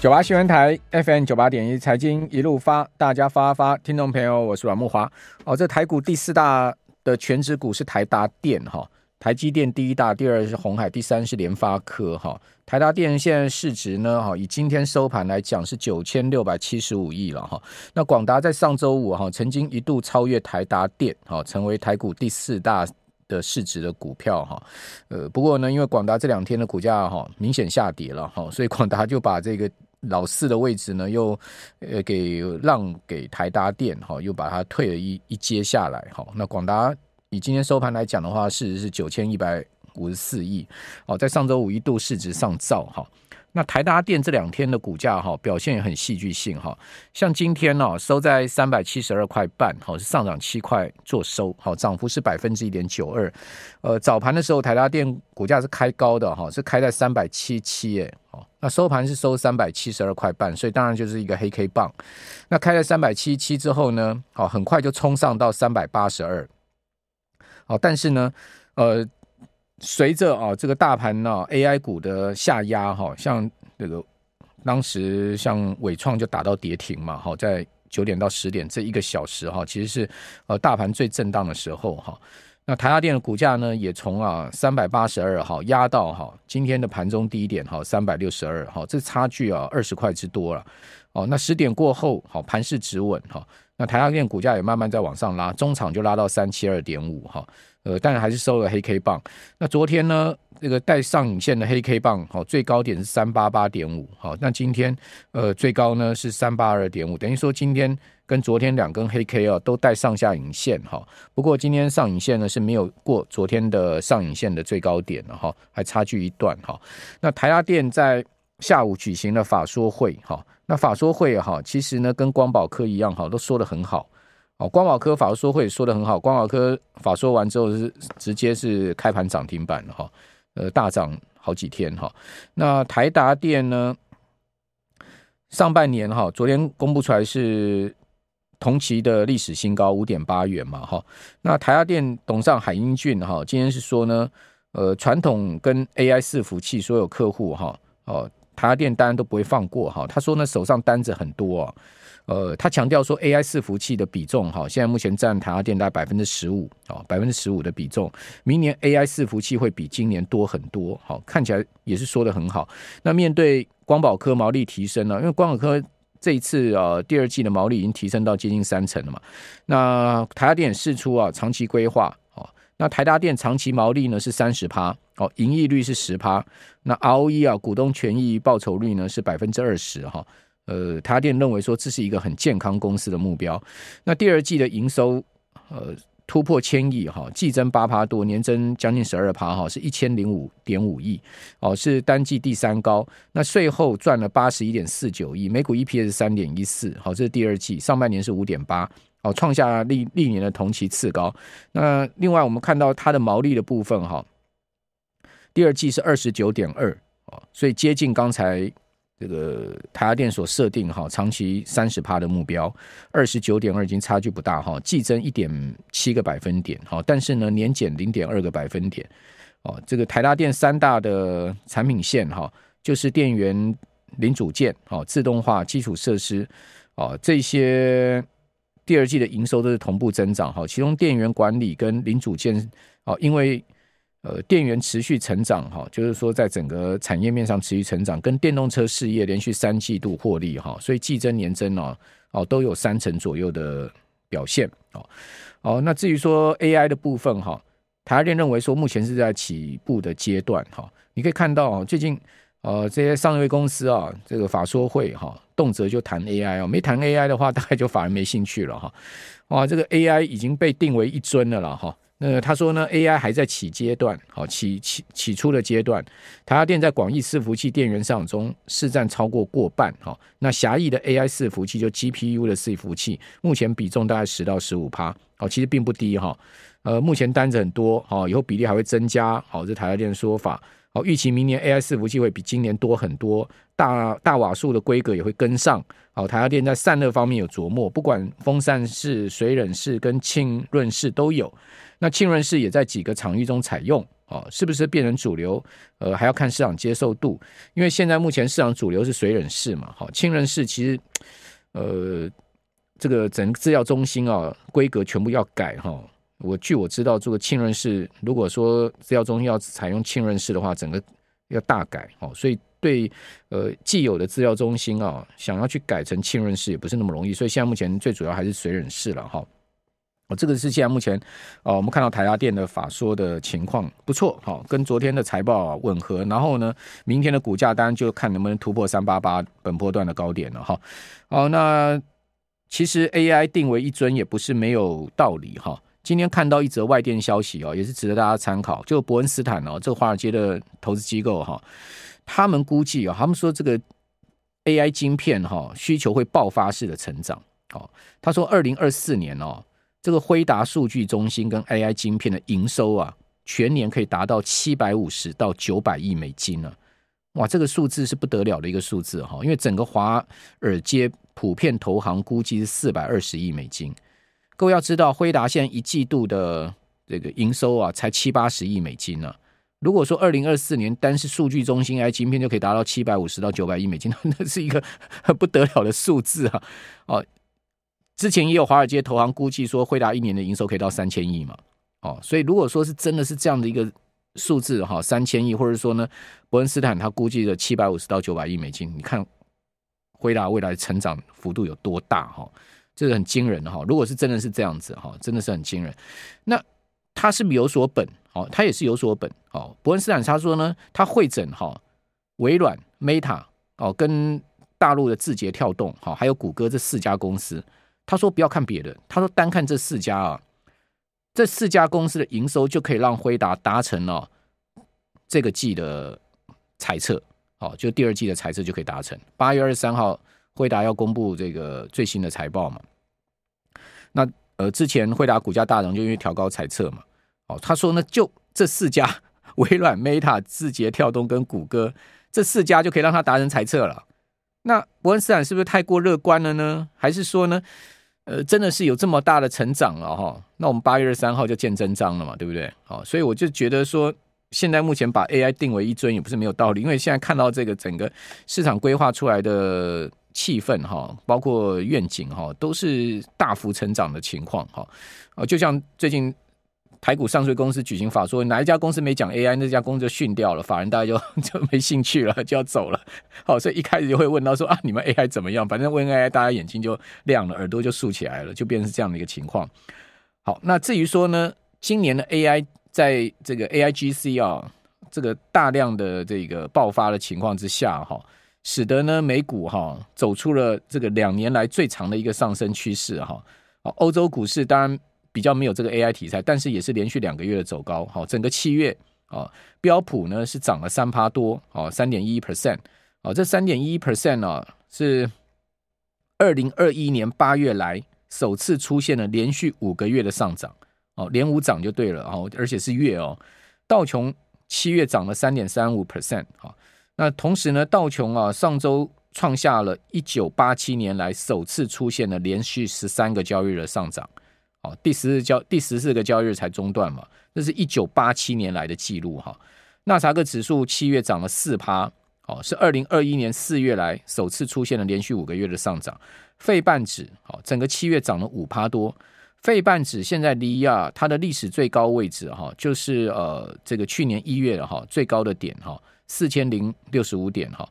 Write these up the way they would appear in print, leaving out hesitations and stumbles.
98新闻台 FM 98.1 财经一路发，大家发，听众朋友，我是阮慕骅。这台股第四大的全指股是台达电，台积电第一大，第二是鸿海，第三是联发科。台达电现在市值呢，以今天收盘来讲是9675亿了。那广达在上周五曾经一度超越台达电，成为台股第四大的市值的股票。不过呢，因为广达这两天的股价明显下跌了，所以广达就把这个老四的位置呢又给让给台达电，又把它退了一阶下来。那广达以今天收盘来讲的话，市值是9154亿，在上周五一度市值上兆。那台达电这两天的股价表现也很戏剧性，像今天收在372块半，是上涨7块做收，涨幅是 1.92%。早盘的时候台达电股价是开高的，是开在377耶，那收盘是收372块半，所以当然就是一个黑 K 棒。那开在377之后呢，很快就冲上到382。但是呢，随着这个大盘AI 股的下压，像这个当时像伟创就打到跌停嘛，在9点到10点这一个小时其实是大盘最震荡的时候。那台达电的股价呢，也从382压到今天的盘中低点362，这差距20块之多了。那10点过后盘势止稳，那台达电股价也慢慢在往上拉，中场就拉到 372.5， 但还是收了黑 K 棒。那昨天呢，这个带上影线的黑 K 棒最高点是 388.5， 那今天最高呢是 382.5， 等于说今天跟昨天两根黑 K 都带上下影线。不过今天上影线呢是没有过昨天的上影线的最高点，还差距一段。那台达电在下午举行了法说会，那法说会其实呢跟光宝科一样都说得很好，光宝科法说会说得很好，光宝科法说完之后是直接是开盘涨停板，大涨好几天。那台达电呢上半年昨天公布出来是同期的历史新高 5.8 元嘛。那台达电董事长海英俊今天是说呢，传统跟 AI 伺服器所有客户台达电当然都不会放过。他说呢手上单子很多，他强调说 AI 伺服器的比重现在目前占台达电大概 15%， 15% 的比重，明年 AI 伺服器会比今年多很多，看起来也是说得很好。那面对光宝科毛利提升呢，因为光宝科这一次第二季的毛利已经提升到接近30%了嘛，那台达电释出长期规划，那台达电长期毛利呢是 30%，盈利率是 10%， 那 ROE 股东权益报酬率呢是 20%，台达电认为说这是一个很健康公司的目标。那第二季的营收突破1000亿，季增 8% 多，年增将近 12%， 是 1005.5 亿，是单季第三高。那税后赚了 81.49 亿，每股 EPS 3.14， 这是第二季，上半年是 5.8，创下 历年的同期次高。那另外我们看到它的毛利的部分，第二季是 29.2， 所以接近刚才这个台达电所设定长期 30% 的目标， 29.2 已经差距不大，季增 1.7 个百分点，但是呢年减 0.2 个百分点。这个台达电三大的产品线就是电源零组件、自动化、基础设施，这些第二季的营收都是同步增长，其中电源管理跟零组件，因为电源持续成长，就是说在整个产业面上持续成长，跟电动车事业连续3季度获利，所以季增年增都有30%左右的表现。那至于说 AI 的部分，台达电认为说目前是在起步的阶段。你可以看到最近这些上市公司这个法说会动辄就谈 AI， 没谈 AI 的话大概就法人没兴趣了。这个 AI 已经被定为一尊了啦。那他说呢 AI 还在起阶段， 起初的阶段，台达电在广义伺服器电源市场中市占超过半。那狭义的 AI 伺服器就 GPU 的伺服器目前比重大概10%到15%，其实并不低。目前单子很多，以后比例还会增加，这台达电的说法。预期明年 AI 伺服器会比今年多很多， 大瓦数的规格也会跟上。台达电在散热方面有琢磨，不管风扇式、水冷式跟浸润式都有。那浸润式也在几个场域中采用，哦，是不是变成主流？还要看市场接受度，因为现在目前市场主流是水冷式嘛，好，氢冷式其实这个整个制药中心啊规格全部要改哈。哦，据我知道，这个浸润式，如果说制药中心要采用浸润式的话，整个要大改哦。所以对既有的制药中心啊，想要去改成浸润式也不是那么容易。所以现在目前最主要还是水冷式了哈。哦，这个是现在目前我们看到台达电的法说的情况不错，哦，跟昨天的财报啊吻合。然后呢，明天的股价当然就看能不能突破388本波段的高点了哈。哦，那其实 AI 定为一尊也不是没有道理哈。哦，今天看到一则外电消息，哦，也是值得大家参考，就伯恩斯坦，哦，这个华尔街的投资机构，哦，他们估计，哦，他们说这个 AI 晶片，哦，需求会爆发式的成长，哦，他说2024年，哦，这个辉达数据中心跟 AI 晶片的营收啊，全年可以达到750到900亿美金了，哇，这个数字是不得了的一个数字，哦，因为整个华尔街普遍投行估计是420亿美金。各位要知道，辉达现在一季度的这个营收啊，才780亿美金啊。如果说2024年单是数据中心 AI 晶片就可以达到750到900亿美金，那是一个不得了的数字啊！哦，之前也有华尔街投行估计说，辉达一年的营收可以到3000亿嘛。哦，所以如果说是真的是这样的一个数字哈，3000亿，或者说呢，伯恩斯坦他估计的750到900亿美金，你看辉达未来成长幅度有多大哈？哦，这是很惊人的，如果是真的是这样子，真的是很惊人。那他是不是有所本？他也是有所本。伯恩斯坦他说呢，他会诊微软 Meta 跟大陆的字节跳动还有谷歌这4家公司，他说不要看别的，他说单看这4家啊，这4家公司的营收就可以让辉达达成了这个季的财测，就第二季的财测就可以达成。8月23号辉达要公布这个最新的财报嘛？那之前辉达股价大涨，就因为调高财测嘛。哦，他说呢，就这4家，微软、Meta、字节跳动跟谷歌，这4家就可以让他达成财测了。那伯恩斯坦是不是太过乐观了呢？还是说呢，真的是有这么大的成长了哈？那我们8月23号就见真章了嘛，对不对？好，所以我就觉得说，现在目前把 AI 定为一尊也不是没有道理，因为现在看到这个整个市场规划出来的气氛包括愿景都是大幅成长的情况。就像最近台股上市公司举行法说，哪一家公司没讲 AI， 那家公司就训掉了，法人大概 就没兴趣了，就要走了。所以一开始就会问到说，啊，你们 AI 怎么样？反正问 AI 大家眼睛就亮了，耳朵就竖起来了，就变成这样的一个情况。好，那至于说呢，今年的 AI 在这个 AIGC 啊，这个大量的这个爆发的情况之下使得呢美股走出了这个2年来最长的一个上升趋势哈。欧洲股市当然比较没有这个 AI 题材，但是也是连续2个月的走高。整个7月标普呢是涨了 3% 多 3.11%， 这 3.11% 是2021年8月来首次出现了连续5个月的上涨，连5涨就对了，而且是月哦。道琼7月涨了 3.35%，那同时呢，道琼啊，上周创下了1987年来首次出现了连续13个交易日的上涨，哦，第14个交易日才中断嘛，这是1987年来的记录哈。纳斯达克指数7月涨了 4%，哦，是2021年4月来首次出现了连续5个月的上涨。费半指，哦，整个7月涨了 5% 多，费半指现在离啊它的历史最高位置，哦，就是这个去年1月的，哦，最高的点哈。哦，4065点哈，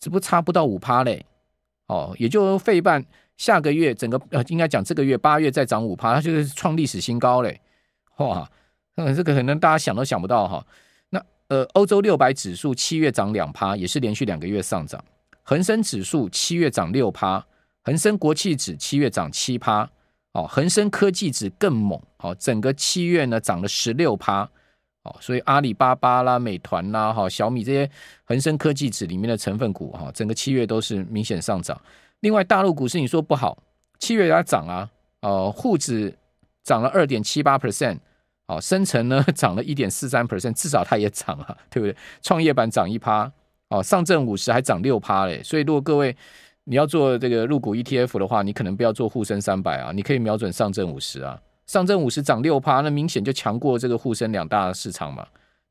这不差不到 5% 嘞，哦，也就费半下个月整个应该讲这个月8月再涨 5%， 它就是创历史新高嘞，哇，这个可能大家想都想不到哈。那欧洲600指数7月涨 2%， 也是连续2个月上涨。恒生指数7月涨 6%， 恒生国企指7月涨 7%， 哦，恒生科技指更猛，哦，整个7月呢涨了 16%。所以阿里巴巴啦、美团啦、小米这些恒生科技指里面的成分股，整个7月都是明显上涨。另外大陆股市你说不好，7月它涨啊，沪指涨了 2.78%， 深成呢涨了 1.43%， 至少它也涨啊，对不对？创业板涨 1%， 上证50还涨 6% 嘞。所以如果各位你要做这个入股 ETF 的话，你可能不要做沪深300啊，你可以瞄准上证50啊。上证50涨 6%， 那明显就强过这个沪深两大市场嘛。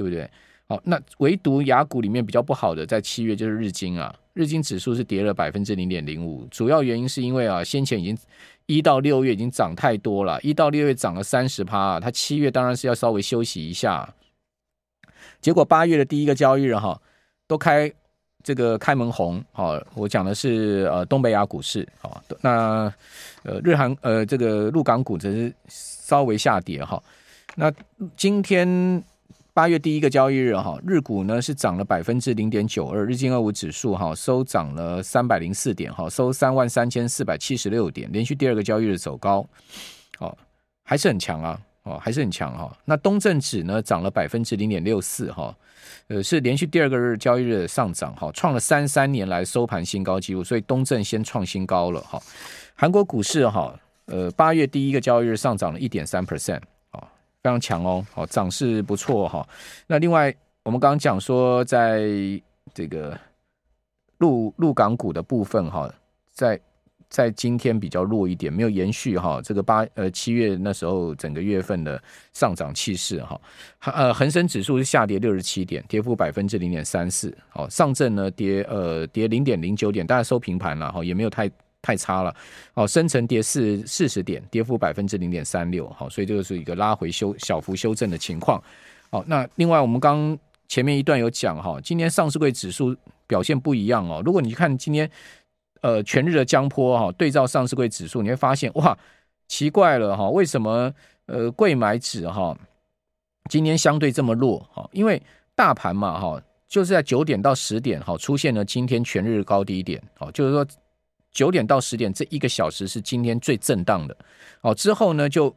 对不对？好，那唯独雅股里面比较不好的，在七月就是日经啊，日经指数是跌了 0.05%， 主要原因是因为啊，先前已经1到6月已经涨太多了，1到6月涨了 30%、啊、它7月当然是要稍微休息一下，结果8月的第一个交易日哈、啊，都开这个开门红、啊、我讲的是东北亚股市、啊、那这个陆港股则是稍微下跌哈、啊，那今天8月第一个交易日日股呢是涨了 0.92%， 日经25指数收涨了304点，收 33,476 点，连续第二个交易日走高，还是很强啊，还是很强。那东证指呢涨了 0.64%， 是连续第二个日交易日上涨，创了33年来收盘新高纪录，所以东证先创新高了。韩国股市8月第一个交易日上涨了 1.3%，非常强哦，涨势不错哈、哦。那另外，我们刚刚讲说，在这个陆港股的部分哈、哦，在今天比较弱一点，没有延续哈、哦、这个七月那时候整个月份的上涨气势哈、哦。恒生指数是下跌67点，跌幅 0.34%， 哦，上证呢跌 0.09 点，大概收平盘了哈、哦，也没有太差了，哦，深成跌40点，跌幅 0.36%， 好，所以这个是一个拉回小幅修正的情况。好，那另外我们刚前面一段有讲哈，今天上市柜指数表现不一样哦。如果你看今天全日的江波哈，对照上市柜指数，你会发现哇，奇怪了哈，为什么柜买指哈今天相对这么弱？哈，因为大盘嘛哈，就是在9点到10点哈出现了今天全日高低点，好，就是说。9点到10点这一个小时是今天最震荡的、哦、之后呢就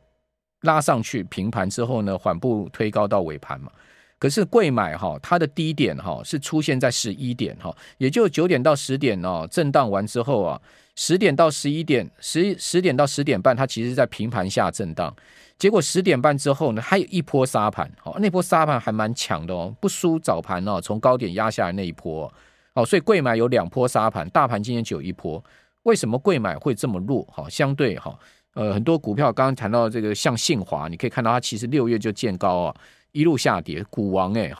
拉上去平盘之后呢缓步推高到尾盘嘛。可是柜买、哦、它的低点、哦、是出现在11点、哦、也就9点到10点、哦、震荡完之后啊10点到11点 10点到10点半它其实在平盘下震荡，结果10点半之后呢还有一波杀盘、哦、那波杀盘还蛮强的、哦、不输早盘、哦、从高点压下来那一波、哦哦、所以柜买有两波杀盘，大盘今天只有一波。为什么柜买会这么弱？相对很多股票刚刚谈到这个像信华，你可以看到它其实6月就见高啊，一路下跌，股王